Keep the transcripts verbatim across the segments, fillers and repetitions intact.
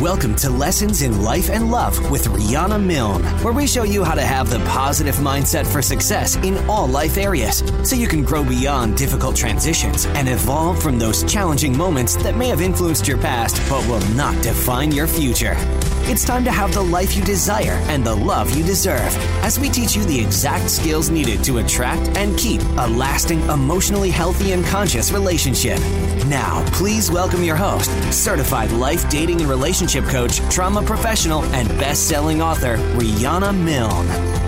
Welcome to Lessons in Life and Love with Riana Milne, where we show you how to have the positive mindset for success in all life areas, so you can grow beyond difficult transitions and evolve from those challenging moments that may have influenced your past but will not define your future. It's time to have the life you desire and the love you deserve, as we teach you the exact skills needed to attract and keep a lasting, emotionally healthy and conscious relationship. Now, please welcome your host, certified life, dating, and relationship coach, trauma professional, and best-selling author, Riana Milne.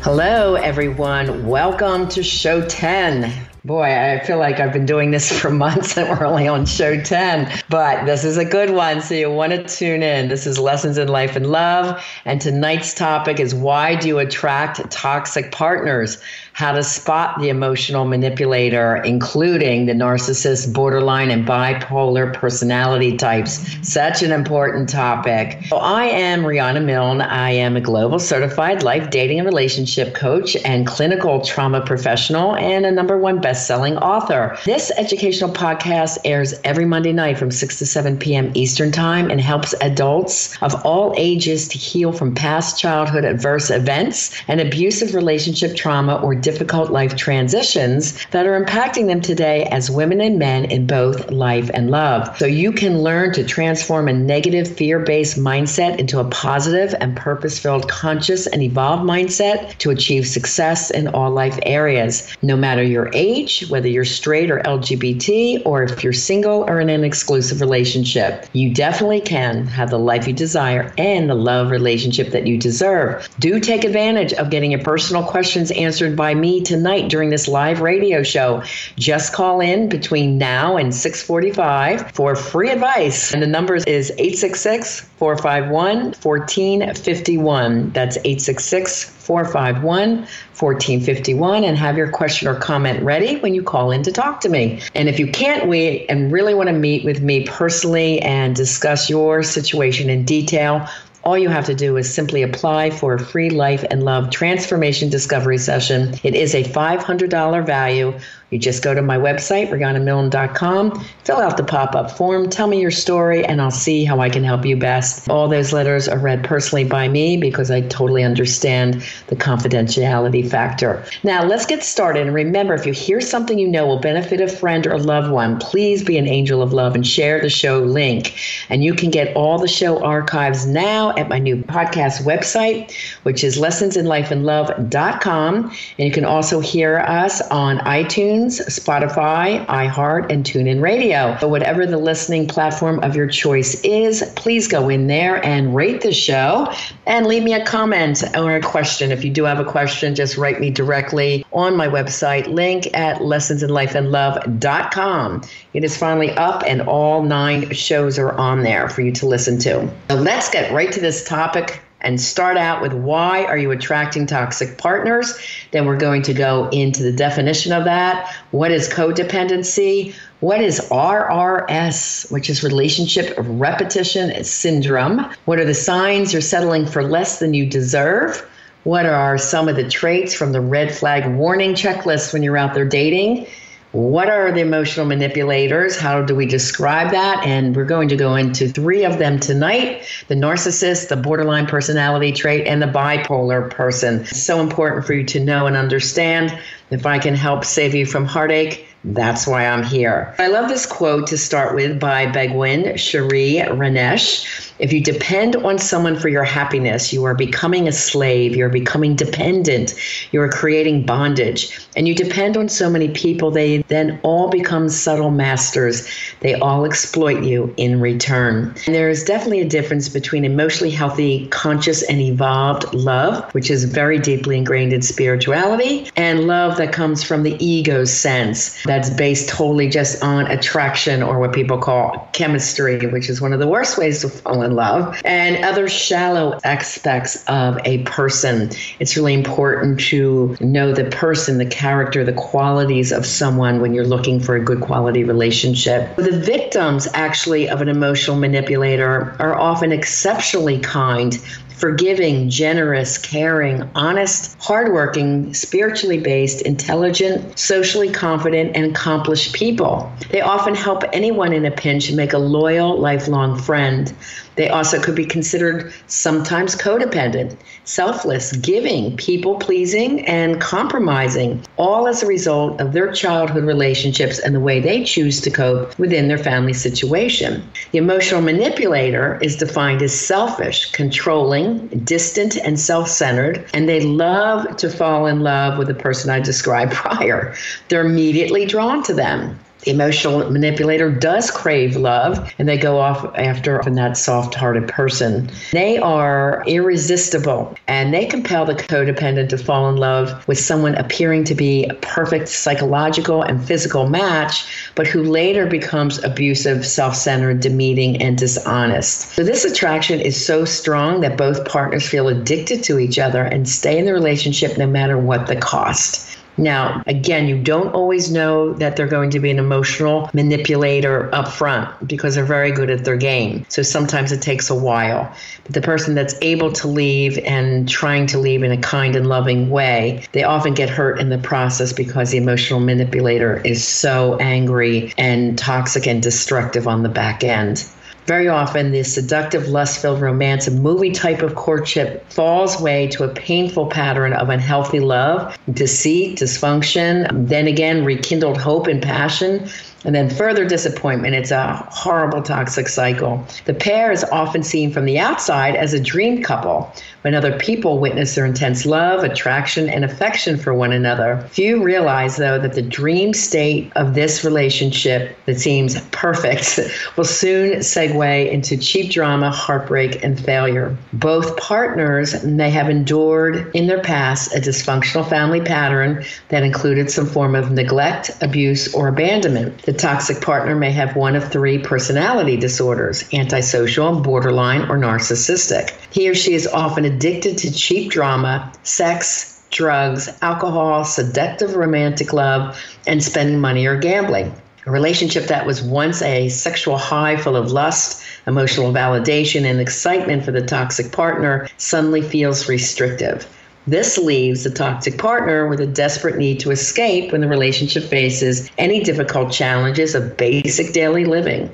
Hello, everyone. Welcome to Show ten. Boy, I feel like I've been doing this for months and we're only on Show ten, but this is a good one, so you want to tune in. This is Lessons in Life and Love, and tonight's topic is why do you attract toxic partners? How to spot the emotional manipulator, including the narcissist, borderline, and bipolar personality types. Such an important topic. So I am Riana Milne. I am a global certified life, dating, and relationship coach and clinical trauma professional and a number one best-selling author. This educational podcast airs every Monday night from six to seven p.m. Eastern Time and helps adults of all ages to heal from past childhood adverse events and abusive relationship trauma or difficult life transitions that are impacting them today as women and men in both life and love. So you can learn to transform a negative fear-based mindset into a positive and purpose-filled, conscious and evolved mindset to achieve success in all life areas. No matter your age, whether you're straight or L G B T, or if you're single or in an exclusive relationship, you definitely can have the life you desire and the love relationship that you deserve. Do take advantage of getting your personal questions answered by me tonight during this live radio show. Just call in between now and six forty-five for free advice. And the number is eight six six, four five one, one four five one. That's eight six six, four five one, one four five one, and have your question or comment ready when you call in to talk to me. And if you can't wait and really want to meet with me personally and discuss your situation in detail, all you have to do is simply apply for a free life and love transformation discovery session. It is a five hundred dollars value. You just go to my website, reganna milne dot com, fill out the pop-up form, tell me your story, and I'll see how I can help you best. All those letters are read personally by me because I totally understand the confidentiality factor. Now, let's get started. And remember, if you hear something you know will benefit a friend or loved one, please be an angel of love and share the show link. And you can get all the show archives now at my new podcast website, which is lessons in life and love dot com. And you can also hear us on iTunes, Spotify, iHeart, and TuneIn Radio. So whatever the listening platform of your choice is, please go in there and rate the show and leave me a comment or a question. If you do have a question, just write me directly on my website link at lessons in life and love dot com. It is finally up and all nine shows are on there for you to listen to. So let's get right to this topic and start out with why are you attracting toxic partners? Then we're going to go into the definition of that. What is codependency? What is R R S, which is Relationship Repetition Syndrome? What are the signs you're settling for less than you deserve? What are some of the traits from the red flag warning checklist when you're out there dating? What are the emotional manipulators? How do we describe that? And we're going to go into three of them tonight: the narcissist, the borderline personality trait, and the bipolar person. It's so important for you to know and understand. If I can help save you from heartache, that's why I'm here. I love this quote to start with by Begwin Sheree Ranesh. If you depend on someone for your happiness, you are becoming a slave. You're becoming dependent. You're creating bondage. And you depend on so many people, they then all become subtle masters. They all exploit you in return. And there is definitely a difference between emotionally healthy, conscious, and evolved love, which is very deeply ingrained in spirituality, and love that comes from the ego sense. That's based totally just on attraction, or what people call chemistry, which is one of the worst ways to fall in in love, and other shallow aspects of a person. It's really important to know the person, the character, the qualities of someone when you're looking for a good quality relationship. The victims, actually, of an emotional manipulator are often exceptionally kind, forgiving, generous, caring, honest, hardworking, spiritually based, intelligent, socially confident, and accomplished people. They often help anyone in a pinch and make a loyal, lifelong friend. They also could be considered sometimes codependent, selfless, giving, people-pleasing, and compromising, all as a result of their childhood relationships and the way they choose to cope within their family situation. The emotional manipulator is defined as selfish, controlling, distant, and self-centered, and they love to fall in love with the person I described prior. They're immediately drawn to them. The emotional manipulator does crave love, and they go off after that soft-hearted person. They are irresistible, and they compel the codependent to fall in love with someone appearing to be a perfect psychological and physical match, but who later becomes abusive, self-centered, demeaning, and dishonest. So this attraction is so strong that both partners feel addicted to each other and stay in the relationship no matter what the cost. Now, again, you don't always know that they're going to be an emotional manipulator up front because they're very good at their game. So sometimes it takes a while. But the person that's able to leave and trying to leave in a kind and loving way, they often get hurt in the process because the emotional manipulator is so angry and toxic and destructive on the back end. Very often, the seductive, lust-filled romance and movie type of courtship falls way to a painful pattern of unhealthy love, deceit, dysfunction, then again, rekindled hope and passion, and then further disappointment. It's a horrible toxic cycle. The pair is often seen from the outside as a dream couple. When other people witness their intense love, attraction, and affection for one another, few realize, though, that the dream state of this relationship that seems perfect will soon segue into cheap drama, heartbreak, and failure. Both partners may have endured in their past a dysfunctional family pattern that included some form of neglect, abuse, or abandonment. The toxic partner may have one of three personality disorders: antisocial, borderline, or narcissistic. He or she is often addicted to cheap drama, sex, drugs, alcohol, seductive romantic love, and spending money or gambling. A relationship that was once a sexual high full of lust, emotional validation, and excitement for the toxic partner suddenly feels restrictive. This leaves the toxic partner with a desperate need to escape when the relationship faces any difficult challenges of basic daily living.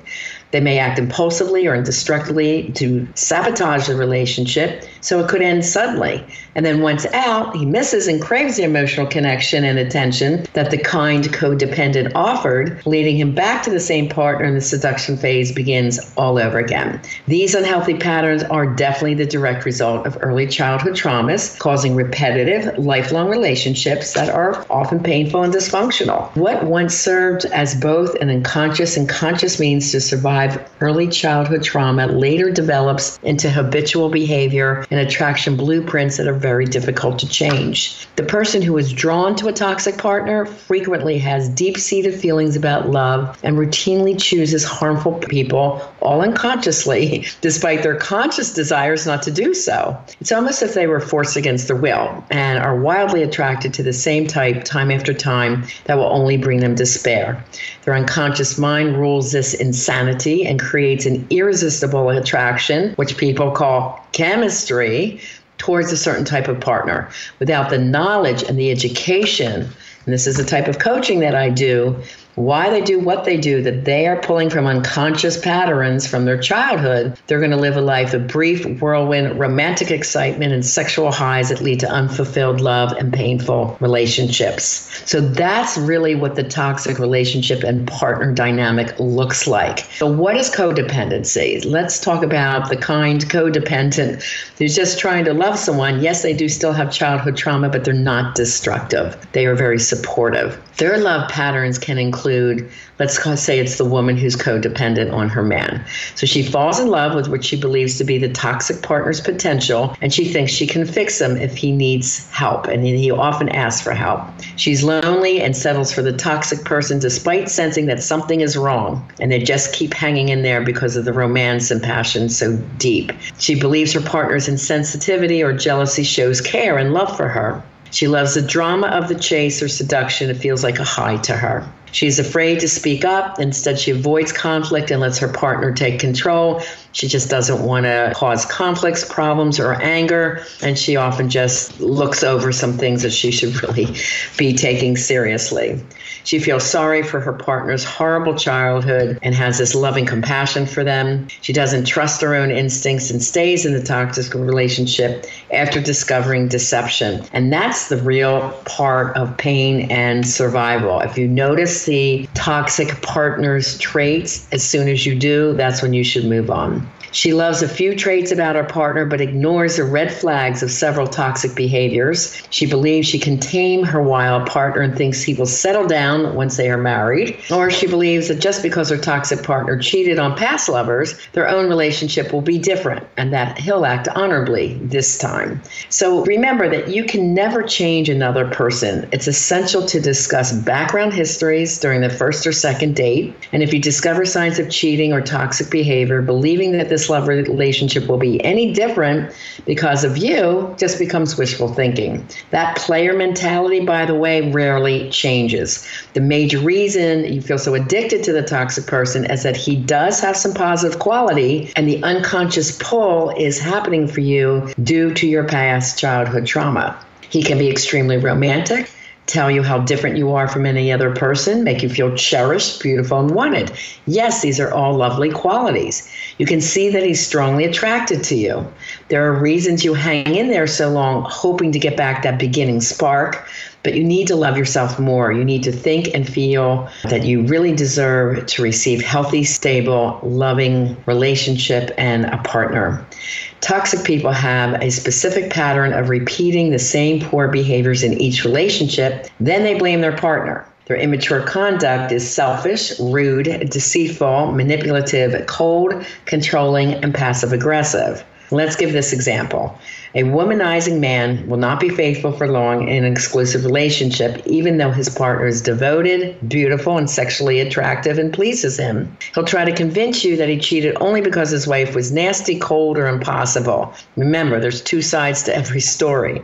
They may act impulsively or indestructively to sabotage the relationship, so it could end suddenly. And then once out, he misses and craves the emotional connection and attention that the kind codependent offered, leading him back to the same partner, and the seduction phase begins all over again. These unhealthy patterns are definitely the direct result of early childhood traumas, causing repetitive, lifelong relationships that are often painful and dysfunctional. What once served as both an unconscious and conscious means to survive early childhood trauma later develops into habitual behavior and attraction blueprints that are very difficult to change. The person who is drawn to a toxic partner frequently has deep-seated feelings about love and routinely chooses harmful people, all unconsciously, despite their conscious desires not to do so. It's almost as if they were forced against their will and are wildly attracted to the same type time after time that will only bring them despair. Their unconscious mind rules this insanity and creates an irresistible attraction, which people call chemistry, towards a certain type of partner. Without the knowledge and the education, and this is the type of coaching that I do, why they do what they do, that they are pulling from unconscious patterns from their childhood, they're going to live a life of brief whirlwind, romantic excitement, and sexual highs that lead to unfulfilled love and painful relationships. So that's really what the toxic relationship and partner dynamic looks like. So what is codependency? Let's talk about the kind codependent who's just trying to love someone. Yes, they do still have childhood trauma, but they're not destructive. They are very supportive. Their love patterns can include include, let's say it's the woman who's codependent on her man. So she falls in love with what she believes to be the toxic partner's potential, and she thinks she can fix him if he needs help, and he often asks for help. She's lonely and settles for the toxic person despite sensing that something is wrong, and they just keep hanging in there because of the romance and passion so deep. She believes her partner's insensitivity or jealousy shows care and love for her. She loves the drama of the chase or seduction. It feels like a high to her. She's afraid to speak up. Instead, she avoids conflict and lets her partner take control. She just doesn't want to cause conflicts, problems, or anger. And she often just looks over some things that she should really be taking seriously. She feels sorry for her partner's horrible childhood and has this loving compassion for them. She doesn't trust her own instincts and stays in the toxic relationship after discovering deception. And that's the real part of pain and survival. If you notice the toxic partner's traits, as soon as you do, that's when you should move on. She loves a few traits about her partner, but ignores the red flags of several toxic behaviors. She believes she can tame her wild partner and thinks he will settle down once they are married. Or she believes that just because her toxic partner cheated on past lovers, their own relationship will be different and that he'll act honorably this time. So remember that you can never change another person. It's essential to discuss background histories during the first or second date. And if you discover signs of cheating or toxic behavior, believing that this love relationship will be any different because of you just becomes wishful thinking. That player mentality, by the way, rarely changes. The major reason you feel so addicted to the toxic person is that he does have some positive quality, and the unconscious pull is happening for you due to your past childhood trauma. He can be extremely romantic, tell you how different you are from any other person, make you feel cherished, beautiful, and wanted. Yes, these are all lovely qualities. You can see that he's strongly attracted to you. There are reasons you hang in there so long, hoping to get back that beginning spark, but you need to love yourself more. You need to think and feel that you really deserve to receive healthy, stable, loving relationship and a partner. Toxic people have a specific pattern of repeating the same poor behaviors in each relationship. Then they blame their partner. Their immature conduct is selfish, rude, deceitful, manipulative, cold, controlling, and passive-aggressive. Let's give this example. A womanizing man will not be faithful for long in an exclusive relationship, even though his partner is devoted, beautiful, and sexually attractive and pleases him. He'll try to convince you that he cheated only because his wife was nasty, cold, or impossible. Remember, there's two sides to every story.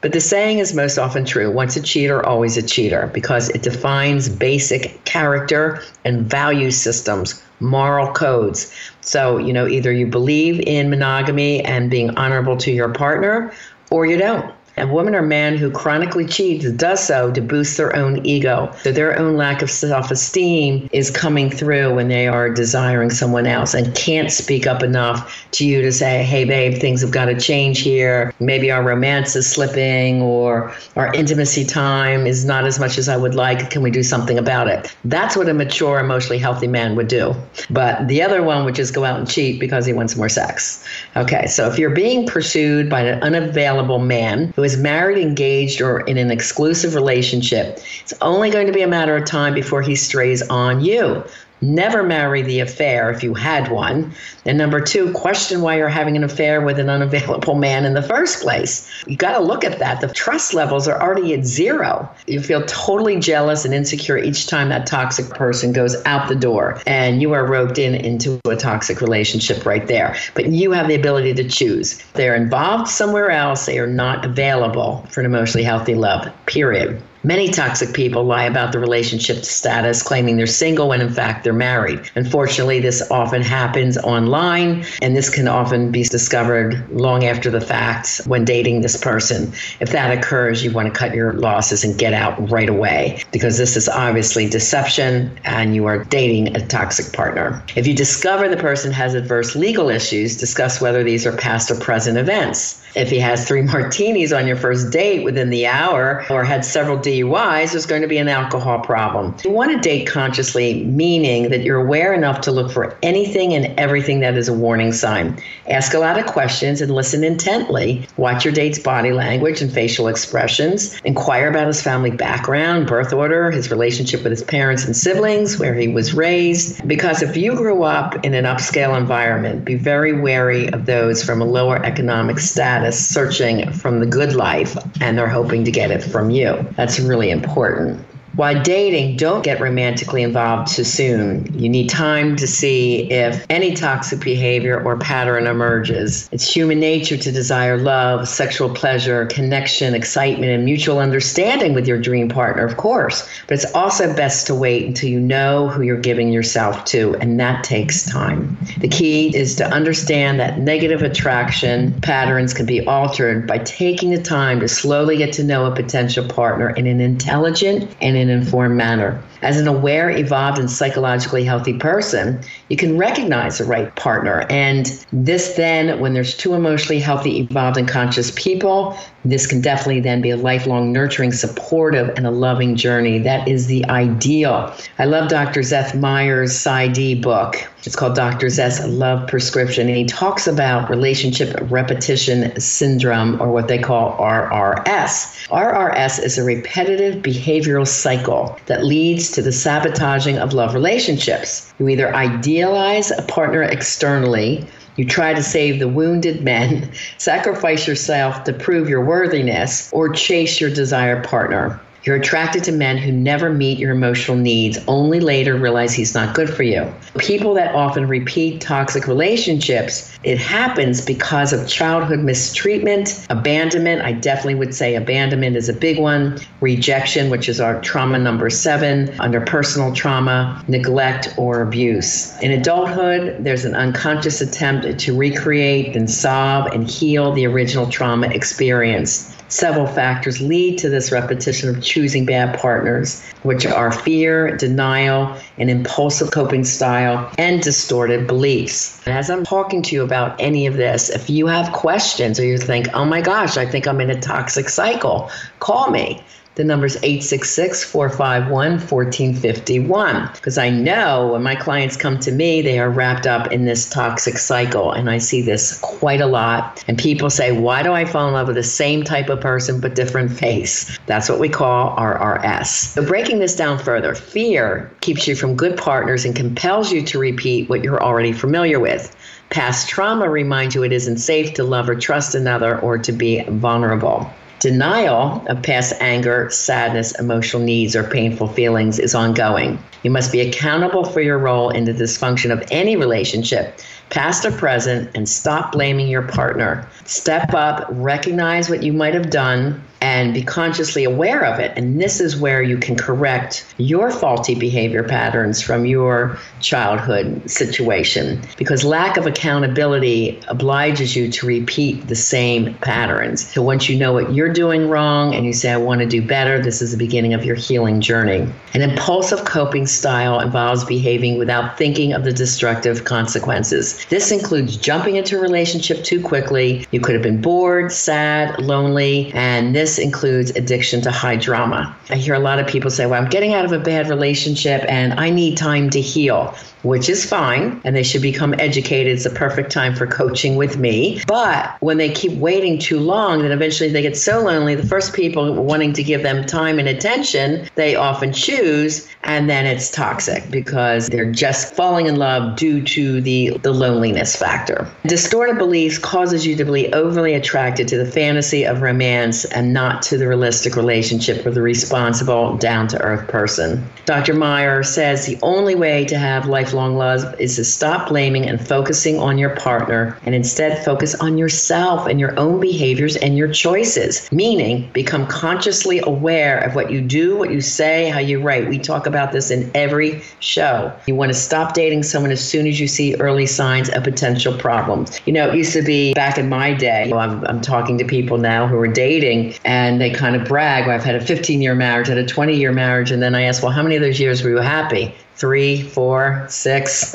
But the saying is most often true: once a cheater, always a cheater, because it defines basic character and value systems, moral codes. So, you know, either you believe in monogamy and being honorable to your partner, or you don't. A woman or man who chronically cheats does so to boost their own ego. So their own lack of self-esteem is coming through when they are desiring someone else and can't speak up enough to you to say, hey, babe, things have got to change here. Maybe our romance is slipping, or our intimacy time is not as much as I would like. Can we do something about it? That's what a mature, emotionally healthy man would do. But the other one would just go out and cheat because he wants more sex. Okay, so if you're being pursued by an unavailable man who is married, engaged, or in an exclusive relationship, it's only going to be a matter of time before he strays on you. Never marry the affair if you had one. And number two, question why you're having an affair with an unavailable man in the first place. You got to look at that. The trust levels are already at zero. You feel totally jealous and insecure each time that toxic person goes out the door, and you are roped in into a toxic relationship right there. But you have the ability to choose. They're involved somewhere else. They are not available for an emotionally healthy love, period. Many toxic people lie about the relationship status, claiming they're single when in fact they're married. Unfortunately, this often happens online, and this can often be discovered long after the fact when dating this person. If that occurs, you want to cut your losses and get out right away, because this is obviously deception and you are dating a toxic partner. If you discover the person has adverse legal issues, discuss whether these are past or present events. If he has three martinis on your first date within the hour or had several D U Is, there's going to be an alcohol problem. You want to date consciously, meaning that you're aware enough to look for anything and everything that is a warning sign. Ask a lot of questions and listen intently. Watch your date's body language and facial expressions. Inquire about his family background, birth order, his relationship with his parents and siblings, where he was raised. Because if you grew up in an upscale environment, be very wary of those from a lower economic status searching from the good life, and they're hoping to get it from you. That's really important. While dating, don't get romantically involved too soon. You need time to see if any toxic behavior or pattern emerges. It's human nature to desire love, sexual pleasure, connection, excitement, and mutual understanding with your dream partner, of course. But it's also best to wait until you know who you're giving yourself to, and that takes time. The key is to understand that negative attraction patterns can be altered by taking the time to slowly get to know a potential partner in an intelligent and in an informed manner. As an aware, evolved, and psychologically healthy person, you can recognize the right partner. And this then, when there's two emotionally healthy, evolved, and conscious people, this can definitely then be a lifelong, nurturing, supportive, and a loving journey. That is the ideal. I love Doctor Seth Meyers' P S Y D book. It's called Doctor Seth's Love Prescription, and he talks about relationship repetition syndrome, or what they call R R S. R R S is a repetitive behavioral cycle that leads to the sabotaging of love relationships. You either idealize a partner externally, you try to save the wounded men, sacrifice yourself to prove your worthiness, or chase your desired partner. You're attracted to men who never meet your emotional needs, only later realize he's not good for you. People that often repeat toxic relationships, it happens because of childhood mistreatment, abandonment. I definitely would say abandonment is a big one. Rejection, which is our trauma number seven, under personal trauma, neglect, or abuse. In adulthood, there's an unconscious attempt to recreate and solve and heal the original trauma experience. Several factors lead to this repetition of choosing bad partners, which are fear, denial, an impulsive coping style, and distorted beliefs. As I'm talking to you about any of this, if you have questions or you think, oh my gosh, I think I'm in a toxic cycle, call me. The number is eight six six, four five one, one four five one, because I know when my clients come to me, they are wrapped up in this toxic cycle. And I see this quite a lot. And people say, why do I fall in love with the same type of person but different face? That's what we call R R S. So breaking this down further, fear keeps you from good partners and compels you to repeat what you're already familiar with. Past trauma reminds you it isn't safe to love or trust another or to be vulnerable. Denial of past anger, sadness, emotional needs, or painful feelings is ongoing. You must be accountable for your role in the dysfunction of any relationship, past or present, and stop blaming your partner. Step up, recognize what you might have done, and be consciously aware of it. And this is where you can correct your faulty behavior patterns from your childhood situation, because lack of accountability obliges you to repeat the same patterns. So once you know what you're doing wrong and you say, I want to do better, this is the beginning of your healing journey. An impulsive coping style involves behaving without thinking of the destructive consequences. This includes jumping into a relationship too quickly. You could have been bored, sad, lonely, and this This includes addiction to high drama. I hear a lot of people say, well, I'm getting out of a bad relationship and I need time to heal, which is fine. And they should become educated. It's the perfect time for coaching with me. But when they keep waiting too long, then eventually they get so lonely. The first people wanting to give them time and attention, they often choose. And then it's toxic because they're just falling in love due to the, the loneliness factor. Distorted beliefs causes you to be overly attracted to the fantasy of romance and not to the realistic relationship with a responsible, down-to-earth person. Doctor Meyer says the only way to have lifelong love is to stop blaming and focusing on your partner and instead focus on yourself and your own behaviors and your choices, meaning become consciously aware of what you do, what you say, how you write. We talk about this in every show. You want to stop dating someone as soon as you see early signs of potential problems. You know, it used to be back in my day, well, I'm, I'm talking to people now who are dating and they kind of brag, well, I've had a fifteen-year marriage, I had a twenty-year marriage, and then I ask, well, how many of those years were you happy? three, four, six,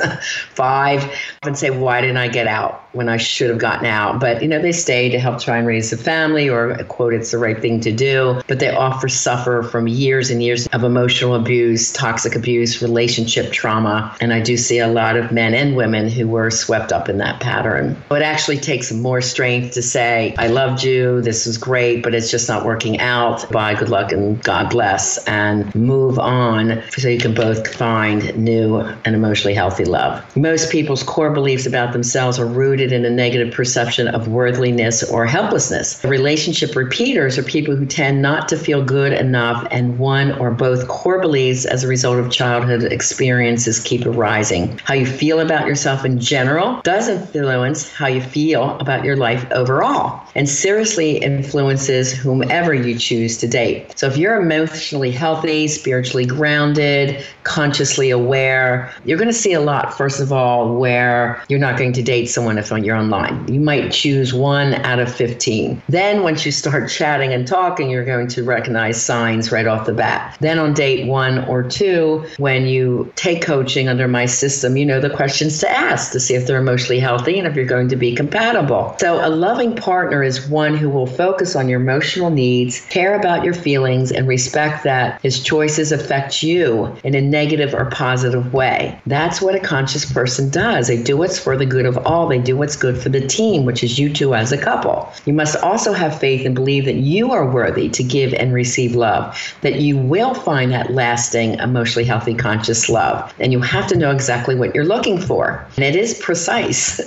five, and say, why didn't I get out when I should have gotten out? But, you know, they stay to help try and raise a family, or, quote, it's the right thing to do. But they often suffer from years and years of emotional abuse, toxic abuse, relationship trauma. And I do see a lot of men and women who were swept up in that pattern. It actually takes more strength to say, I loved you, this was great, but it's just not working out. Bye, good luck, and God bless, and move on so you can both find new and emotionally healthy love. Most people's core beliefs about themselves are rooted in a negative perception of worthiness or helplessness. Relationship repeaters are people who tend not to feel good enough, and one or both core beliefs as a result of childhood experiences keep arising. How you feel about yourself in general does influence how you feel about your life overall, and seriously influences whomever you choose to date. So if you're emotionally healthy, spiritually grounded, consciously aware, you're going to see a lot, first of all, where you're not going to date someone if you're online. You might choose one out of fifteen. Then once you start chatting and talking, you're going to recognize signs right off the bat. Then on date one or two, when you take coaching under my system, you know the questions to ask to see if they're emotionally healthy and if you're going to be compatible. So a loving partner is one who will focus on your emotional needs, care about your feelings, and respect that his choices affect you in a negative or positive way. That's what a conscious person does. They do what's for the good of all. They do what's good for the team, which is you two as a couple. You must also have faith and believe that you are worthy to give and receive love, that you will find that lasting, emotionally healthy, conscious love. And you have to know exactly what you're looking for. And it is precise.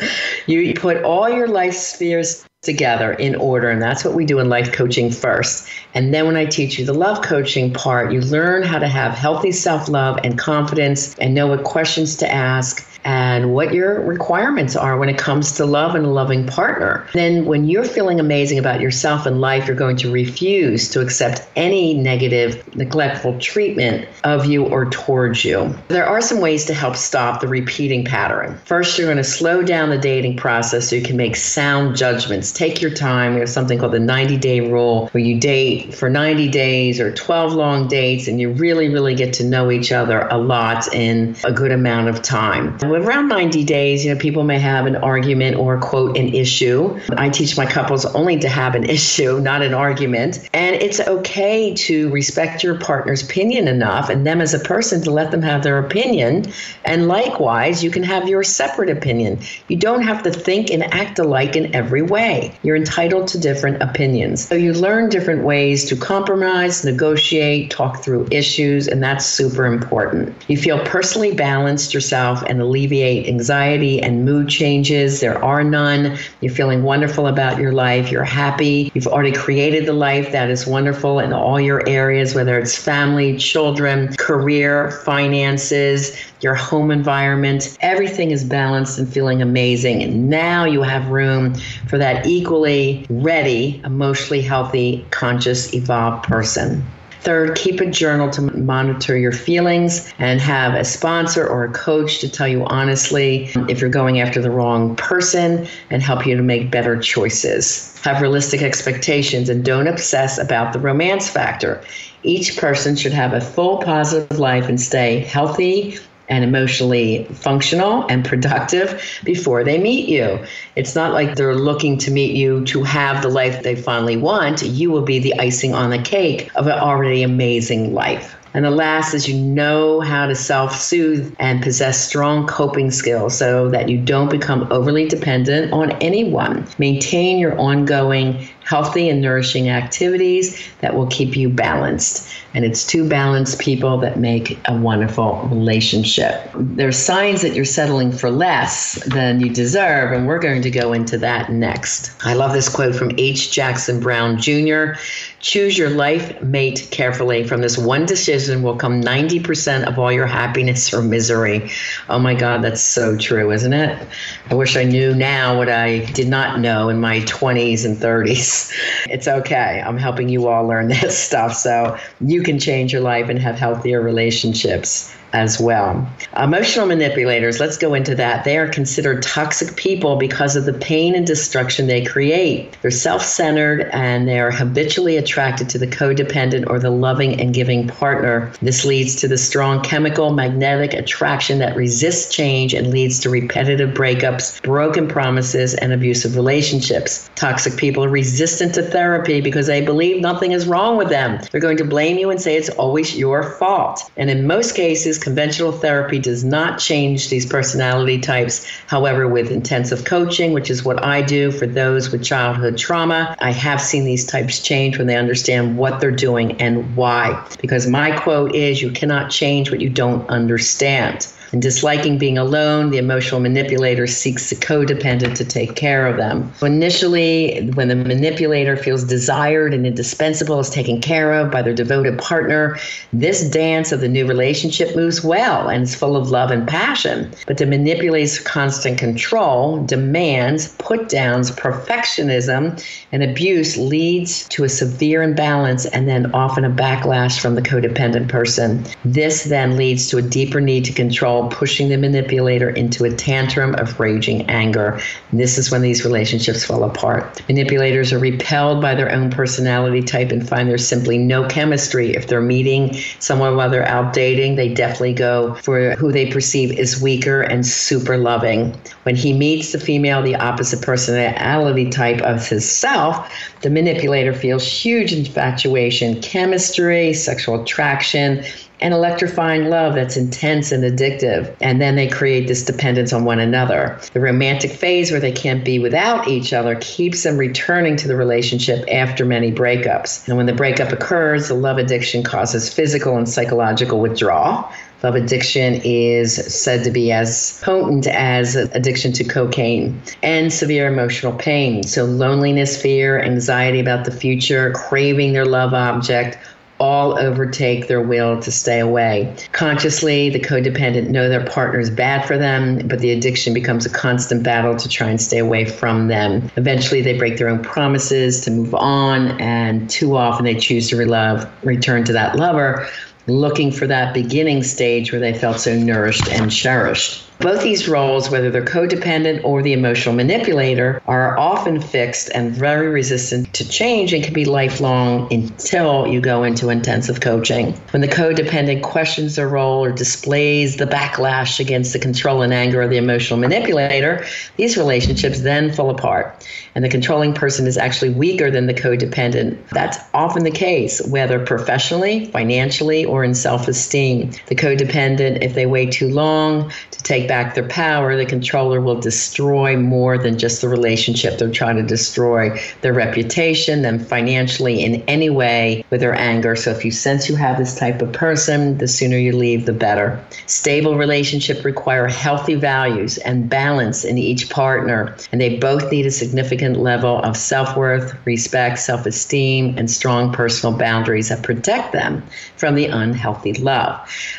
You put all your life spheres together in order, and that's what we do in life coaching first. And then when I teach you the love coaching part, you learn how to have healthy self-love and confidence, and know what questions to ask and what your requirements are when it comes to love and a loving partner. Then when you're feeling amazing about yourself and life, you're going to refuse to accept any negative, neglectful treatment of you or towards you. There are some ways to help stop the repeating pattern. First, you're going to slow down the dating process so you can make sound judgments. Take your time. We have something called the ninety-day rule, where you date for ninety days or twelve long dates, and you really, really get to know each other a lot in a good amount of time. Around ninety days, you know, people may have an argument or, quote, an issue. I teach my couples only to have an issue, not an argument. And it's okay to respect your partner's opinion enough, and them as a person, to let them have their opinion. And likewise, you can have your separate opinion. You don't have to think and act alike in every way. You're entitled to different opinions. So you learn different ways to compromise, negotiate, talk through issues, and that's super important. You feel personally balanced yourself and alleviate Alleviate anxiety and mood changes. There are none. You're feeling wonderful about your life. You're happy. You've already created the life that is wonderful in all your areas, whether it's family, children, career, finances, your home environment. Everything is balanced and feeling amazing. And now you have room for that equally ready, emotionally healthy, conscious, evolved person. Third, keep a journal to monitor your feelings, and have a sponsor or a coach to tell you honestly if you're going after the wrong person, and help you to make better choices. Have realistic expectations, and don't obsess about the romance factor. Each person should have a full positive life and stay healthy and emotionally functional and productive before they meet you. It's not like they're looking to meet you to have the life they finally want. You will be the icing on the cake of an already amazing life. And the last is, you know how to self-soothe and possess strong coping skills so that you don't become overly dependent on anyone. Maintain your ongoing healthy and nourishing activities that will keep you balanced. And it's two balanced people that make a wonderful relationship. There's signs that you're settling for less than you deserve, and we're going to go into that next. I love this quote from H. Jackson Brown Junior Choose your life mate carefully. From this one decision will come ninety percent of all your happiness or misery. Oh my God, that's so true, isn't it? I wish I knew now what I did not know in my twenties and thirties. It's okay. I'm helping you all learn that stuff so you can change your life and have healthier relationships. as well. Emotional manipulators, let's go into that. They are considered toxic people because of the pain and destruction they create. They're self-centered and they're habitually attracted to the codependent or the loving and giving partner. This leads to the strong chemical magnetic attraction that resists change and leads to repetitive breakups, broken promises, and abusive relationships. Toxic people are resistant to therapy because they believe nothing is wrong with them. They're going to blame you and say it's always your fault. And in most cases, conventional therapy does not change these personality types. However, with intensive coaching, which is what I do for those with childhood trauma, I have seen these types change when they understand what they're doing and why. Because my quote is, you cannot change what you don't understand. And disliking being alone, the emotional manipulator seeks the codependent to take care of them. So initially, when the manipulator feels desired and indispensable, is taken care of by their devoted partner, this dance of the new relationship moves well and is full of love and passion. But the manipulator's constant control, demands, put-downs, perfectionism, and abuse leads to a severe imbalance and then often a backlash from the codependent person. This then leads to a deeper need to control, pushing the manipulator into a tantrum of raging anger. This is when these relationships fall apart. Manipulators are repelled by their own personality type and find there's simply no chemistry. If they're meeting someone while they're out dating, they definitely go for who they perceive is weaker and super loving. When he meets the female, the opposite personality type of his self, the manipulator feels huge infatuation, chemistry, sexual attraction, and electrifying love that's intense and addictive. And then they create this dependence on one another. The romantic phase where they can't be without each other keeps them returning to the relationship after many breakups. And when the breakup occurs, the love addiction causes physical and psychological withdrawal. Love addiction is said to be as potent as addiction to cocaine, and severe emotional pain. So loneliness, fear, anxiety about the future, craving their love object, all overtake their will to stay away. Consciously, the codependent know their partner is bad for them, but the addiction becomes a constant battle to try and stay away from them. Eventually, they break their own promises to move on, and too often they choose to relove, return to that lover, looking for that beginning stage where they felt so nourished and cherished. Both these roles, whether they're codependent or the emotional manipulator, are often fixed and very resistant to change and can be lifelong until you go into intensive coaching. When the codependent questions their role or displays the backlash against the control and anger of the emotional manipulator, these relationships then fall apart. And the controlling person is actually weaker than the codependent. That's often the case, whether professionally, financially, or in self-esteem. The codependent, if they wait too long to take back their power, the controller will destroy more than just the relationship. They're trying to destroy their reputation, them financially, in any way with their anger. So if you sense you have this type of person, the sooner you leave, the better. Stable relationships require healthy values and balance in each partner, and they both need a significant level of self-worth, respect, self-esteem, and strong personal boundaries that protect them from the unhealthy love.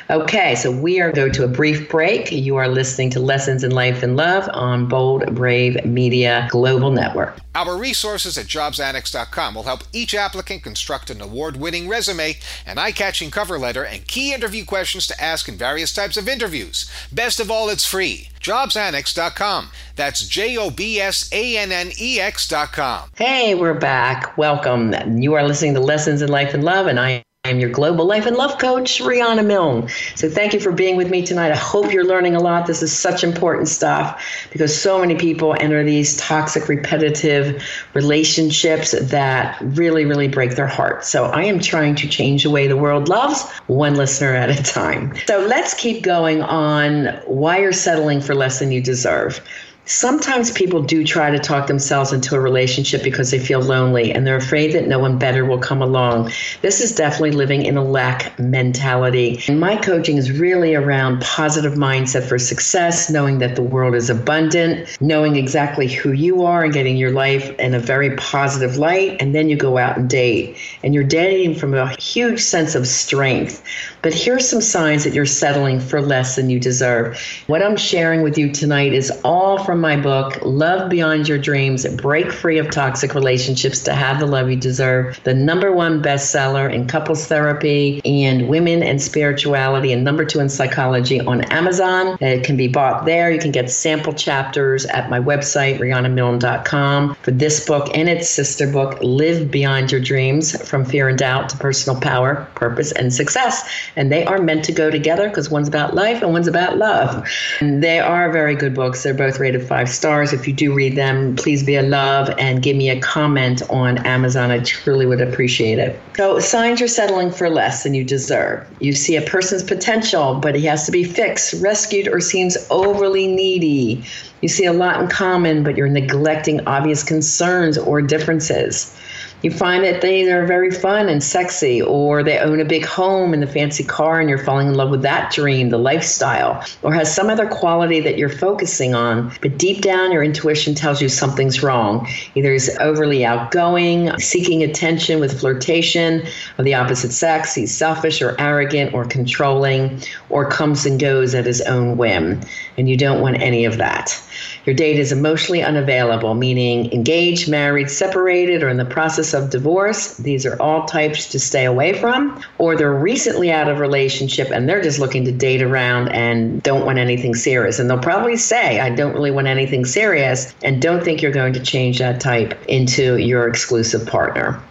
Okay, so we are going to a brief break. You are listening to Lessons in Life and Love on Bold Brave Media Global Network. Our resources at jobs annex dot com will help each applicant construct an award-winning resume, an eye-catching cover letter, and key interview questions to ask in various types of interviews. Best of all, it's free. jobs annex dot com. That's J O B S A N N E X dot com. Hey, we're back. Welcome. You are listening to Lessons in Life and Love, and I I'm your global life and love coach, Riana Milne. So thank you for being with me tonight. I hope you're learning a lot. This is such important stuff because so many people enter these toxic, repetitive relationships that really, really break their heart. So I am trying to change the way the world loves, one listener at a time. So let's keep going on why you're settling for less than you deserve. Sometimes people do try to talk themselves into a relationship because they feel lonely and they're afraid that no one better will come along. This is definitely living in a lack mentality. And my coaching is really around positive mindset for success, knowing that the world is abundant, knowing exactly who you are and getting your life in a very positive light. And then you go out and date, and you're dating from a huge sense of strength. But here's some signs that you're settling for less than you deserve. What I'm sharing with you tonight is all from from my book, Love Beyond Your Dreams, Break Free of Toxic Relationships to Have the Love You Deserve, the number one bestseller in couples therapy and women and spirituality, and number two in psychology on Amazon. It can be bought there. You can get sample chapters at my website, Riana Millin dot com, for this book and its sister book, Live Beyond Your Dreams, From Fear and Doubt to Personal Power, Purpose, and Success. And they are meant to go together because one's about life and one's about love. And they are very good books. They're both rated five stars. If you do read them, please be a love and give me a comment on Amazon. I truly would appreciate it. So signs you're settling for less than you deserve. You see a person's potential, but he has to be fixed, rescued, or seems overly needy. You see a lot in common, but you're neglecting obvious concerns or differences. You find that they are very fun and sexy, or they own a big home and a fancy car and you're falling in love with that dream, the lifestyle, or has some other quality that you're focusing on. But deep down, your intuition tells you something's wrong. Either he's overly outgoing, seeking attention with flirtation of the opposite sex, he's selfish or arrogant or controlling, or comes and goes at his own whim. And you don't want any of that. Your date is emotionally unavailable, meaning engaged, married, separated, or in the process of divorce. These are all types to stay away from. Or they're recently out of relationship and they're just looking to date around and don't want anything serious. And they'll probably say, I don't really want anything serious, and don't think you're going to change that type into your exclusive partner.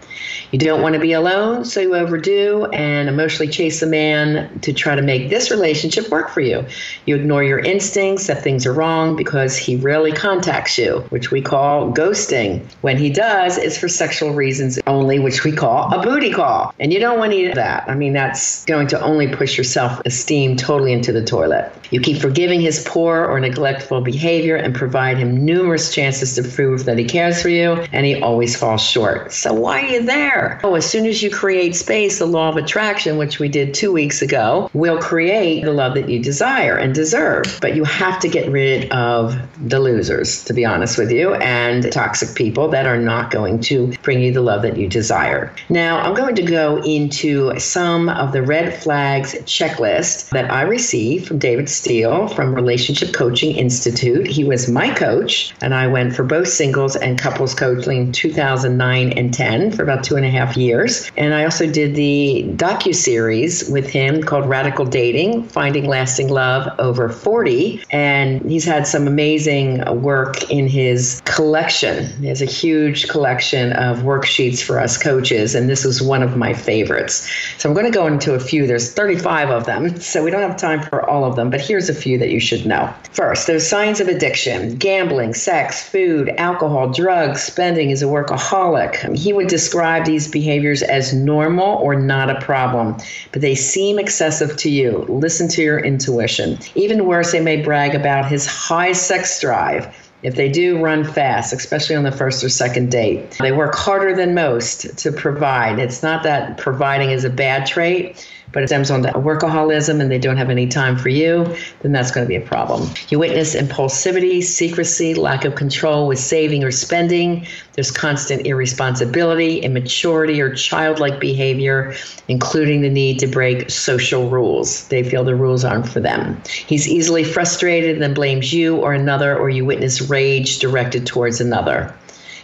You don't want to be alone, so you overdo and emotionally chase a man to try to make this relationship work for you. You ignore your instincts that things are wrong because he rarely contacts you, which we call ghosting. When he does, it's for sexual reasons only, which we call a booty call. And you don't want any of that. I mean, that's going to only push your self-esteem totally into the toilet. You keep forgiving his poor or neglectful behavior and provide him numerous chances to prove that he cares for you, and he always falls short. So why are you there? Oh, as soon as you create space, the law of attraction, which we did two weeks ago, will create the love that you desire and deserve. But you have to get rid of the losers, to be honest with you, and toxic people that are not going to bring you the love that you desire. Now, I'm going to go into some of the red flags checklist that I received from David Steele from Relationship Coaching Institute. He was my coach, and I went for both singles and couples coaching in two thousand nine and ten for about two and a half years. And I also did the docu-series with him called Radical Dating, Finding Lasting Love Over forty. And he's had some amazing work in his collection. He has a huge collection of worksheets for us coaches. And this was one of my favorites. So I'm going to go into a few. There's thirty-five of them. So we don't have time for all of them. But here's a few that you should know. First, there's signs of addiction: gambling, sex, food, alcohol, drugs, spending. He's a workaholic. He would describe these behaviors as normal or not a problem, but they seem excessive to you. Listen to your intuition. Even worse, they may brag about his high sex drive. If they do, run fast, especially on the first or second date. They work harder than most to provide. It's not that providing is a bad trait, but it stems on the workaholism and they don't have any time for you, then that's going to be a problem. You witness impulsivity, secrecy, lack of control with saving or spending. There's constant irresponsibility, immaturity, or childlike behavior, including the need to break social rules. They feel the rules aren't for them. He's easily frustrated and then blames you or another, or you witness rage directed towards another.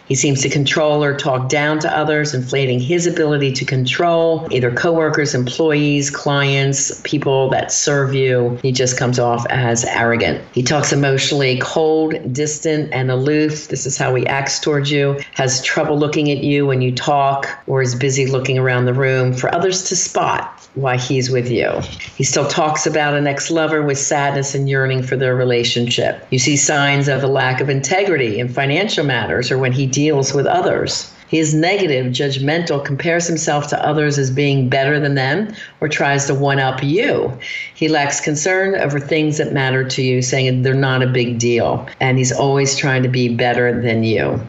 He seems to control or talk down to others, inflating his ability to control either coworkers, employees, clients, people that serve you. He just comes off as arrogant. He talks emotionally cold, distant, and aloof. This is how he acts towards you. Has trouble looking at you when you talk, or is busy looking around the room for others to spot why he's with you. He still talks about an ex-lover with sadness and yearning for their relationship. You see signs of a lack of integrity in financial matters or when he deals with others. He is negative, judgmental, compares himself to others as being better than them, or tries to one-up you. He lacks concern over things that matter to you, saying they're not a big deal, and he's always trying to be better than you.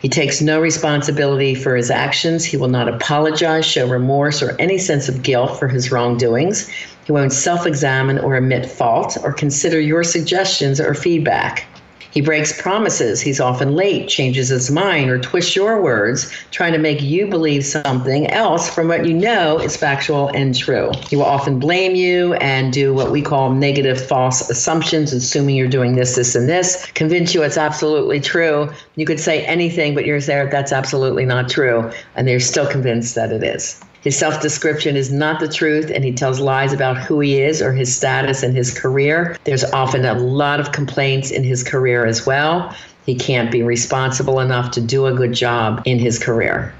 He takes no responsibility for his actions. He will not apologize, show remorse, or any sense of guilt for his wrongdoings. He won't self-examine or admit fault or consider your suggestions or feedback. He breaks promises. He's often late, changes his mind, or twists your words, trying to make you believe something else from what you know is factual and true. He will often blame you and do what we call negative false assumptions, assuming you're doing this, this, and this, convince you it's absolutely true. You could say anything, but you're there, that's absolutely not true. And they're still convinced that it is. His self-description is not the truth, and he tells lies about who he is or his status and his career. There's often a lot of complaints in his career as well. He can't be responsible enough to do a good job in his career.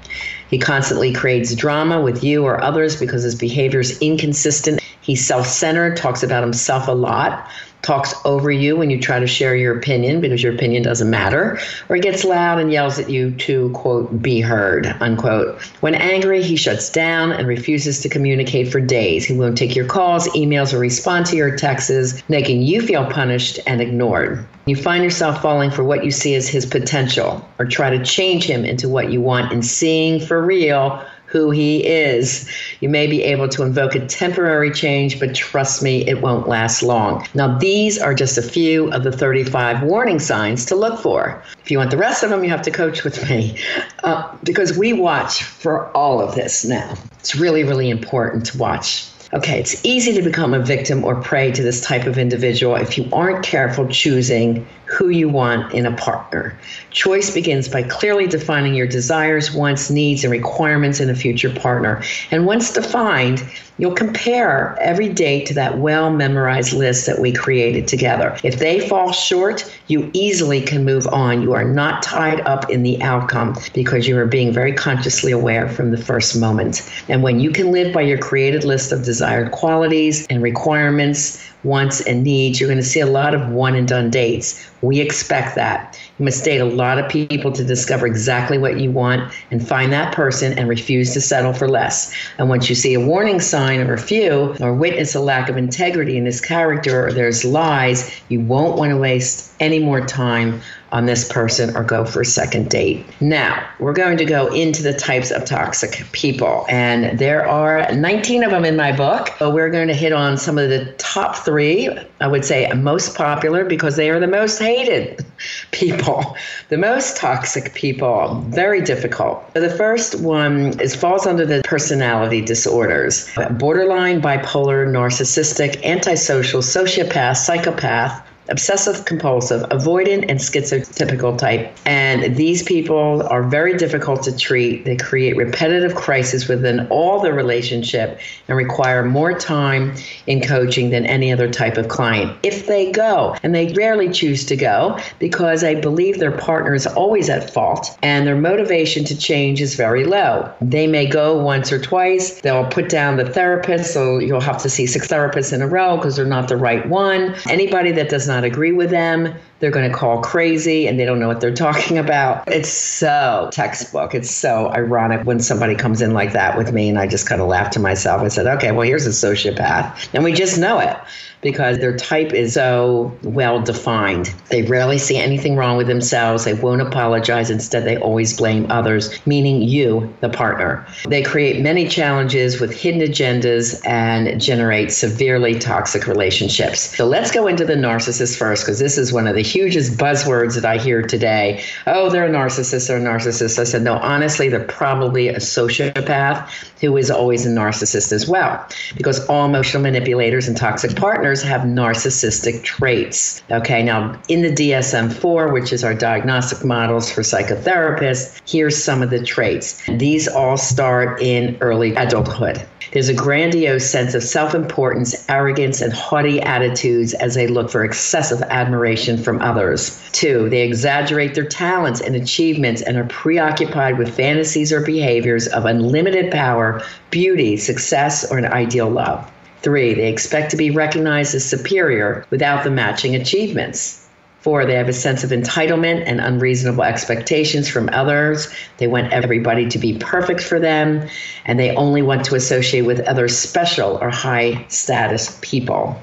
He constantly creates drama with you or others because his behavior is inconsistent. He's self-centered, talks about himself a lot, talks over you when you try to share your opinion because your opinion doesn't matter, or he gets loud and yells at you to, quote, be heard, unquote. When angry, he shuts down and refuses to communicate for days. He won't take your calls, emails, or respond to your texts, making you feel punished and ignored. You find yourself falling for what you see as his potential, or try to change him into what you want and seeing for real who he is. You may be able to invoke a temporary change, but trust me, it won't last long. Now, these are just a few of the thirty-five warning signs to look for. If you want the rest of them, you have to coach with me uh, because we watch for all of this now. It's really, really important to watch. Okay, it's easy to become a victim or prey to this type of individual if you aren't careful choosing who you want in a partner. Choice begins by clearly defining your desires, wants, needs, and requirements in a future partner. And once defined, you'll compare every date to that well-memorized list that we created together. If they fall short, you easily can move on. You are not tied up in the outcome because you are being very consciously aware from the first moment. And when you can live by your created list of desired qualities and requirements, wants, and needs, you're going to see a lot of one-and-done dates. We expect that. You must date a lot of people to discover exactly what you want and find that person and refuse to settle for less. And once you see a warning sign or a few or witness a lack of integrity in his character or there's lies, you won't want to waste any more time on this person or go for a second date. Now, we're going to go into the types of toxic people, and there are nineteen of them in my book. So we're going to hit on some of the top three, I would say most popular because they are the most hated people, the most toxic people, very difficult. So the first one is falls under the personality disorders, borderline, bipolar, narcissistic, antisocial, sociopath, psychopath, obsessive compulsive, avoidant, and schizotypical type. And these people are very difficult to treat. They create repetitive crises within all the relationship and require more time in coaching than any other type of client. If they go, and they rarely choose to go because they believe their partner is always at fault and their motivation to change is very low. They may go once or twice. They'll put down the therapist, so you'll have to see six therapists in a row because they're not the right one. Anybody that does not agree with them, they're going to call crazy and they don't know what they're talking about. It's so textbook. It's so ironic when somebody comes in like that with me, and I just kind of laugh to myself and said, okay, well, here's a sociopath. And we just know it because their type is so well defined. They rarely see anything wrong with themselves. They won't apologize. Instead, they always blame others, meaning you, the partner. They create many challenges with hidden agendas and generate severely toxic relationships. So let's go into the narcissist first, because this is one of the hugest buzzwords that I hear today. Oh, they're a narcissist, they're a narcissist. I said, no, honestly, they're probably a sociopath who is always a narcissist as well, because all emotional manipulators and toxic partners have narcissistic traits. Okay, now in the D S M four, which is our diagnostic models for psychotherapists, here's some of the traits. These all start in early adulthood. There's a grandiose sense of self-importance, arrogance, and haughty attitudes as they look for excessive admiration from others. Two, they exaggerate their talents and achievements and are preoccupied with fantasies or behaviors of unlimited power, beauty, success, or an ideal love. Three, they expect to be recognized as superior without the matching achievements. Four, they have a sense of entitlement and unreasonable expectations from others. They want everybody to be perfect for them, and they only want to associate with other special or high status people.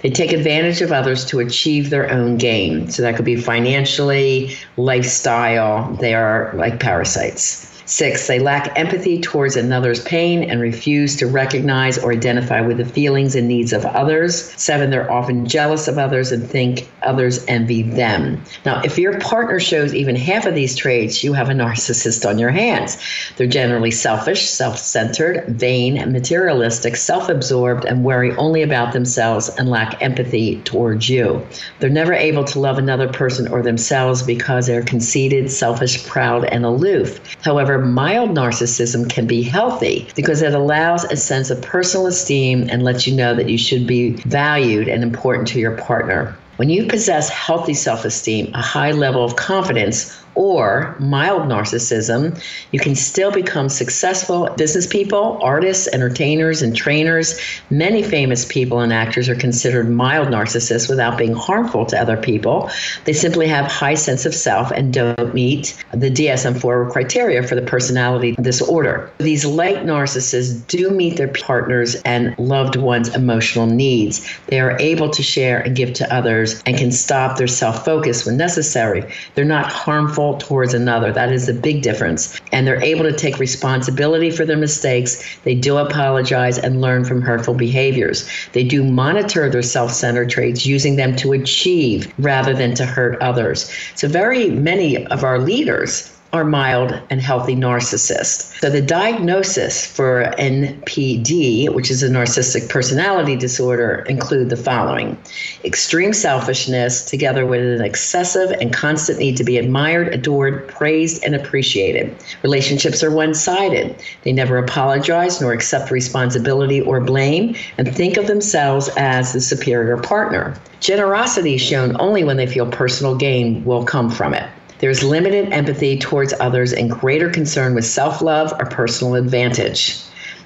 They take advantage of others to achieve their own gain. So that could be financially, lifestyle. They are like parasites. Six, they lack empathy towards another's pain and refuse to recognize or identify with the feelings and needs of others. Seven, they're often jealous of others and think others envy them. Now, if your partner shows even half of these traits, you have a narcissist on your hands. They're generally selfish, self-centered, vain, materialistic, self-absorbed, and worry only about themselves and lack empathy towards you. They're never able to love another person or themselves because they're conceited, selfish, proud, and aloof. However, mild narcissism can be healthy because it allows a sense of personal esteem and lets you know that you should be valued and important to your partner. When you possess healthy self-esteem, a high level of confidence, or mild narcissism, you can still become successful business people, artists, entertainers, and trainers. Many famous people and actors are considered mild narcissists without being harmful to other people. They simply have high sense of self and don't meet the D S M four criteria for the personality disorder. These light narcissists do meet their partners and loved ones' emotional needs. They are able to share and give to others and can stop their self-focus when necessary. They're not harmful towards another. That is the big difference. And they're able to take responsibility for their mistakes. They do apologize and learn from hurtful behaviors. They do monitor their self-centered traits, using them to achieve rather than to hurt others. So very many of our leaders are mild and healthy narcissists. So the diagnosis for N P D, which is a narcissistic personality disorder, include the following: extreme selfishness together with an excessive and constant need to be admired, adored, praised, and appreciated. Relationships are one-sided. They never apologize nor accept responsibility or blame and think of themselves as the superior partner. Generosity is shown only when they feel personal gain will come from it. There's limited empathy towards others and greater concern with self-love or personal advantage.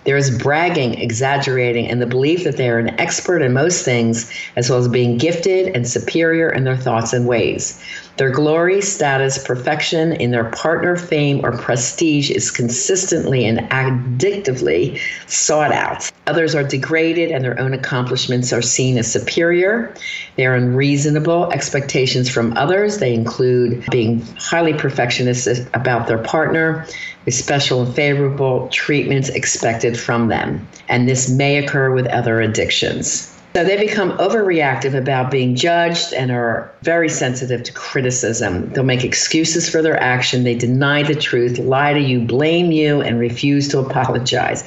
There is bragging, exaggerating, and the belief that they are an expert in most things, as well as being gifted and superior in their thoughts and ways. Their glory, status, perfection in their partner, fame, or prestige is consistently and addictively sought out. Others are degraded and their own accomplishments are seen as superior. They are unreasonable expectations from others. They include being highly perfectionistic about their partner, with special and favorable treatments expected from them. And this may occur with other addictions. So they become overreactive about being judged and are very sensitive to criticism. They'll make excuses for their action. They deny the truth, lie to you, blame you, and refuse to apologize.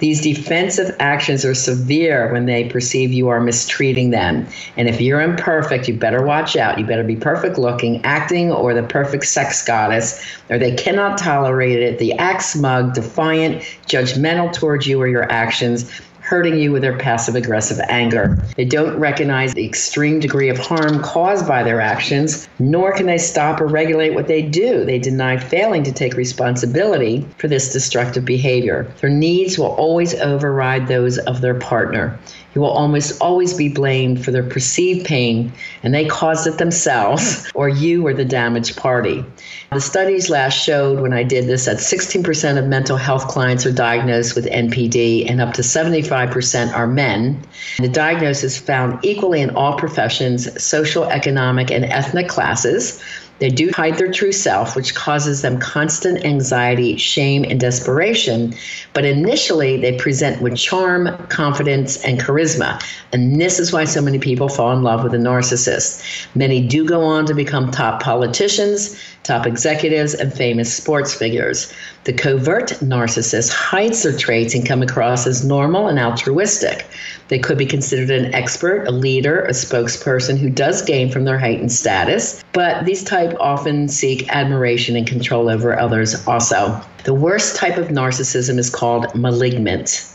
These defensive actions are severe when they perceive you are mistreating them. And if you're imperfect, you better watch out. You better be perfect looking, acting, or the perfect sex goddess, or they cannot tolerate it. They act smug, defiant, judgmental towards you or your actions, hurting you with their passive-aggressive anger. They don't recognize the extreme degree of harm caused by their actions, nor can they stop or regulate what they do. They deny failing to take responsibility for this destructive behavior. Their needs will always override those of their partner. You will almost always be blamed for their perceived pain, and they caused it themselves, or you were the damaged party. The studies last showed, when I did this, that sixteen percent of mental health clients are diagnosed with N P D, and up to seventy-five percent are men. The diagnosis found equally in all professions, social, economic, and ethnic classes. They do hide their true self, which causes them constant anxiety, shame, and desperation. But initially, they present with charm, confidence, and charisma. And this is why so many people fall in love with a narcissist. Many do go on to become top politicians, top executives, and famous sports figures. The covert narcissist hides their traits and come across as normal and altruistic. They could be considered an expert, a leader, a spokesperson who does gain from their heightened status, but these types often seek admiration and control over others also. The worst type of narcissism is called malignant.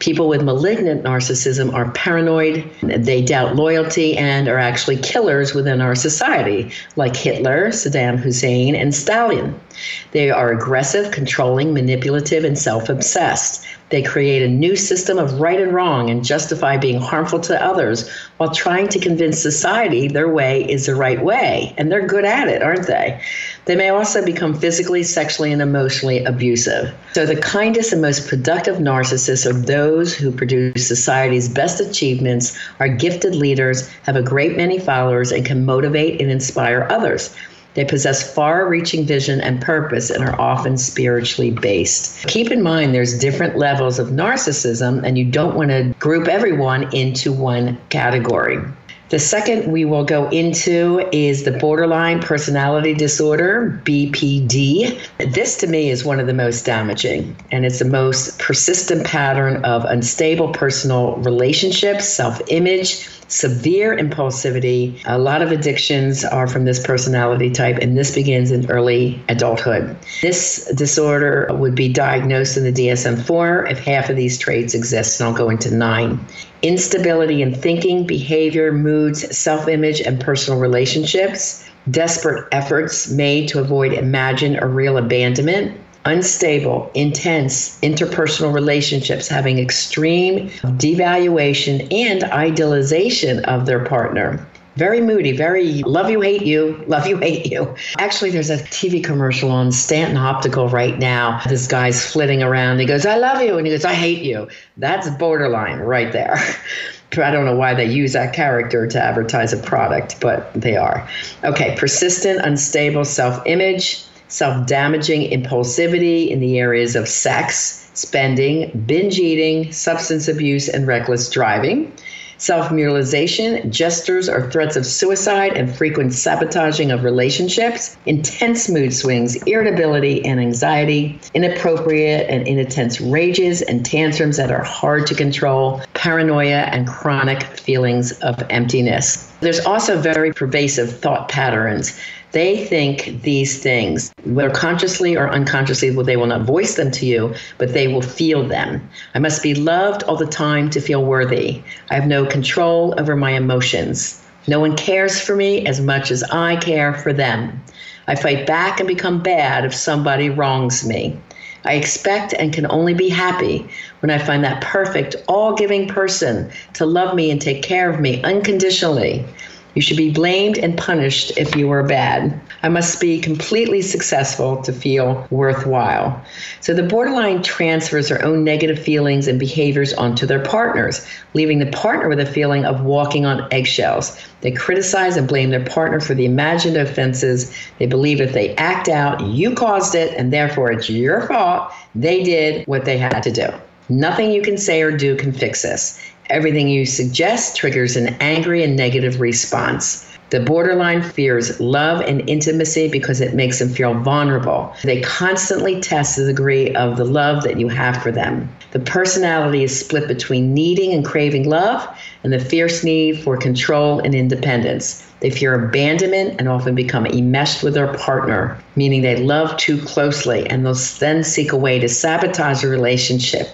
People with malignant narcissism are paranoid, they doubt loyalty, and are actually killers within our society, like Hitler, Saddam Hussein, and Stalin. They are aggressive, controlling, manipulative, and self-obsessed. They create a new system of right and wrong and justify being harmful to others while trying to convince society their way is the right way. And they're good at it, aren't they? They may also become physically, sexually, and emotionally abusive. So the kindest and most productive narcissists are those who produce society's best achievements, are gifted leaders, have a great many followers, and can motivate and inspire others. They possess far-reaching vision and purpose and are often spiritually based. Keep in mind there's different levels of narcissism, and you don't want to group everyone into one category. The second we will go into is the borderline personality disorder, B P D. This to me is one of the most damaging, and it's the most persistent pattern of unstable personal relationships, self-image, severe impulsivity. A lot of addictions are from this personality type, and this begins in early adulthood. This disorder would be diagnosed in the D S M four if half of these traits exist, and I'll go into nine. Instability in thinking, behavior, moods, self-image, and personal relationships. Desperate efforts made to avoid imagined or real abandonment. Unstable, intense interpersonal relationships, having extreme devaluation and idealization of their partner. Very moody, very love you, hate you, love you, hate you. Actually, there's a T V commercial on Stanton Optical right now. This guy's flitting around. He goes, I love you. And he goes, I hate you. That's borderline right there. I don't know why they use that character to advertise a product, but they are. Okay, persistent, unstable self-image, self-damaging impulsivity in the areas of sex, spending, binge eating, substance abuse, and reckless driving. Self-mutilation, gestures or threats of suicide, and frequent sabotaging of relationships, intense mood swings, irritability and anxiety, inappropriate and inattense rages and tantrums that are hard to control, paranoia, and chronic feelings of emptiness. There's also very pervasive thought patterns. They think these things, whether consciously or unconsciously, well, they will not voice them to you, but they will feel them. I must be loved all the time to feel worthy. I have no control over my emotions. No one cares for me as much as I care for them. I fight back and become bad if somebody wrongs me. I expect and can only be happy when I find that perfect, all-giving person to love me and take care of me unconditionally. You should be blamed and punished if you are bad. I must be completely successful to feel worthwhile. So the borderline transfers their own negative feelings and behaviors onto their partners, leaving the partner with a feeling of walking on eggshells. They criticize and blame their partner for the imagined offenses. They believe if they act out, you caused it, and therefore it's your fault. They did what they had to do. Nothing you can say or do can fix this. Everything you suggest triggers an angry and negative response. The borderline fears love and intimacy because it makes them feel vulnerable. They constantly test the degree of the love that you have for them. The personality is split between needing and craving love and the fierce need for control and independence. They fear abandonment and often become enmeshed with their partner, meaning they love too closely, and they'll then seek a way to sabotage a relationship.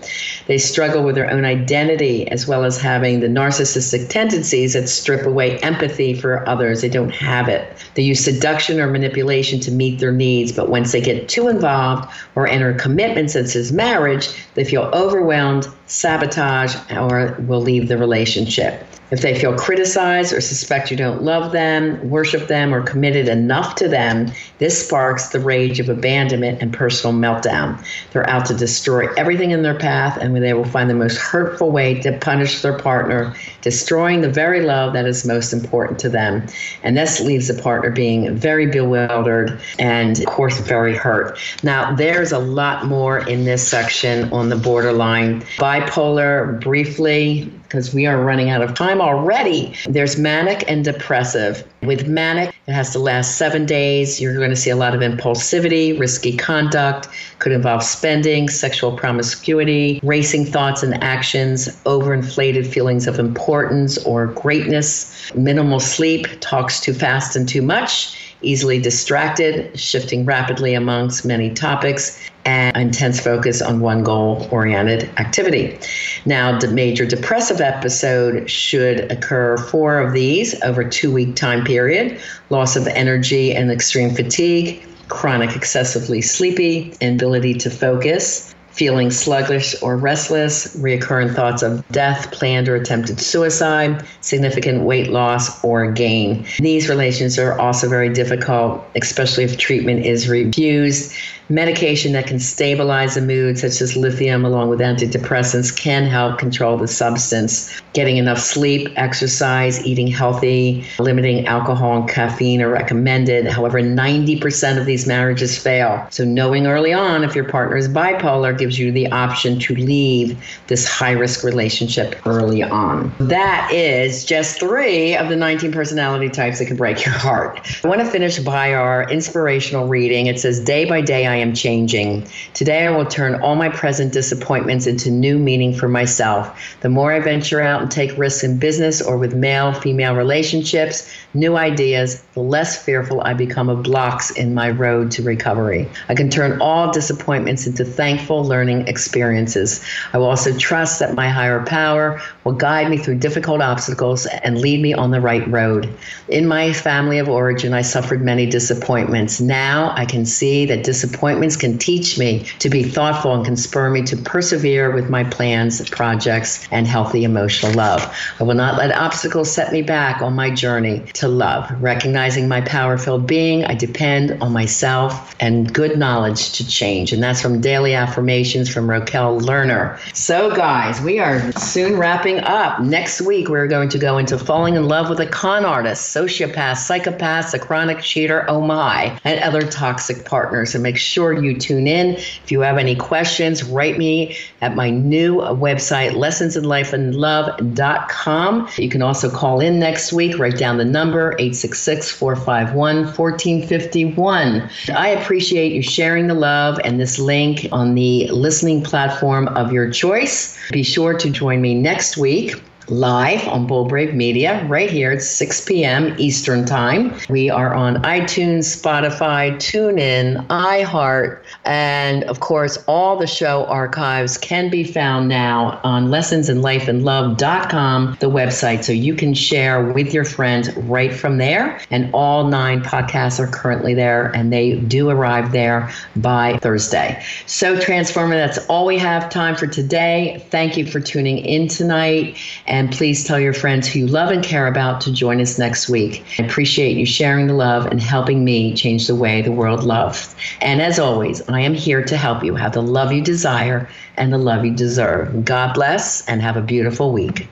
They struggle with their own identity as well as having the narcissistic tendencies that strip away empathy for others. They don't have it. They use seduction or manipulation to meet their needs, but once they get too involved or enter commitments such as marriage, they feel overwhelmed, sabotage, or will leave the relationship. If they feel criticized or suspect you don't love them, worship them, or committed enough to them, this sparks the rage of abandonment and personal meltdown. They're out to destroy everything in their path, and they will find the most hurtful way to punish their partner, destroying the very love that is most important to them. And this leaves the partner being very bewildered and, of course, very hurt. Now, there's a lot more in this section on the borderline. Bipolar, briefly, because we are running out of time already. There's manic and depressive. With manic, it has to last seven days. You're going to see a lot of impulsivity, risky conduct, could involve spending, sexual promiscuity, racing thoughts and actions, overinflated feelings of importance or greatness, minimal sleep, talks too fast and too much, easily distracted, shifting rapidly amongst many topics, and intense focus on one goal-oriented activity. Now, the major depressive episode should occur four of these over a two-week time period: loss of energy and extreme fatigue, chronic excessively sleepy, inability to focus, feeling sluggish or restless, recurrent thoughts of death, planned or attempted suicide, significant weight loss or gain. These relations are also very difficult, especially if treatment is refused. Medication that can stabilize the mood, such as lithium, along with antidepressants, can help control the substance. Getting enough sleep, exercise, eating healthy, limiting alcohol and caffeine are recommended. However, ninety percent of these marriages fail. So knowing early on if your partner is bipolar gives you the option to leave this high-risk relationship early on. That is just three of the nineteen personality types that can break your heart. I want to finish by our inspirational reading. It says, day by day, I am changing. Today, I will turn all my present disappointments into new meaning for myself. The more I venture out and take risks in business or with male-female relationships, new ideas, the less fearful I become of blocks in my road to recovery. I can turn all disappointments into thankful learning experiences. I will also trust that my higher power will guide me through difficult obstacles and lead me on the right road. In my family of origin, I suffered many disappointments. Now I can see that disappointments can teach me to be thoughtful and can spur me to persevere with my plans, projects, and healthy emotional love. I will not let obstacles set me back on my journey to love. Recognizing my power-filled being, I depend on myself and good knowledge to change. And that's from Daily Affirmations from Rokelle Lerner. So guys, we are soon wrapping up. Next week, we're going to go into falling in love with a con artist, sociopath, psychopath, a chronic cheater, oh my, and other toxic partners. And make sure you tune in. If you have any questions, write me at my new website, lessons in life and love dot com. You can also call in next week. Write down the number, eight six six, four five one, one four five one. I appreciate you sharing the love and this link on the listening platform of your choice. Be sure to join me next week live on Bold Brave Media, right here at six p.m. Eastern Time. We are on iTunes, Spotify, TuneIn, iHeart, and of course, all the show archives can be found now on lessons in life and love dot com, the website, so you can share with your friends right from there. And all nine podcasts are currently there, and they do arrive there by Thursday. So, Transformer, that's all we have time for today. Thank you for tuning in tonight. And please tell your friends who you love and care about to join us next week. I appreciate you sharing the love and helping me change the way the world loves. And as always, I am here to help you have the love you desire and the love you deserve. God bless and have a beautiful week.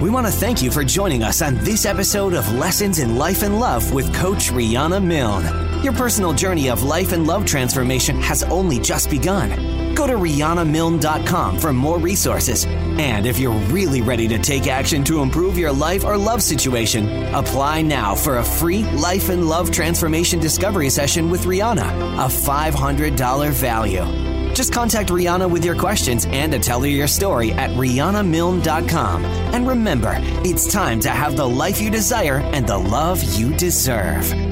We want to thank you for joining us on this episode of Lessons in Life and Love with Coach Riana Milne. Your personal journey of life and love transformation has only just begun. Go to riana milne dot com for more resources. And if you're really ready to take action to improve your life or love situation, apply now for a free Life and Love Transformation Discovery Session with Riana, a five hundred dollars value. Just contact Riana with your questions and to tell her your story at riana milne dot com. And remember, it's time to have the life you desire and the love you deserve.